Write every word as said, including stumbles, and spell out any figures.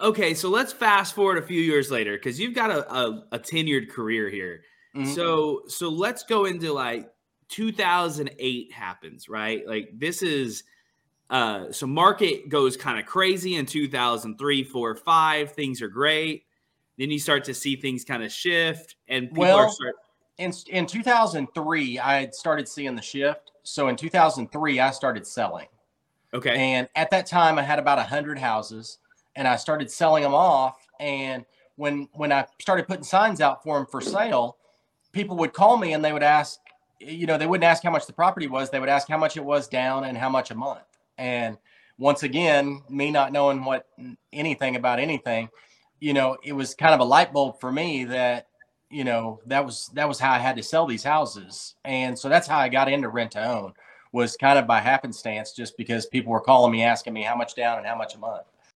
okay, so let's fast forward a few years later, because you've got a, a, a tenured career here. Mm-hmm. So so let's go into like two thousand eight happens, right? Like this is uh, so market goes kind of crazy in two thousand three, four, five. Things are great. Then you start to see things kind of shift, and people well, are start- in in two thousand three I started seeing the shift. So in two thousand three I started selling. Okay, and at that time I had about a hundred houses. And I started selling them off. And when when I started putting signs out for them for sale, people would call me and they would ask, you know, they wouldn't ask how much the property was. They would ask how much it was down and how much a month. And once again, me not knowing what anything about anything, you know, it was kind of a light bulb for me that, you know, that was that was how I had to sell these houses. And so that's how I got into rent to own, was kind of by happenstance, just because people were calling me, asking me how much down and how much a month.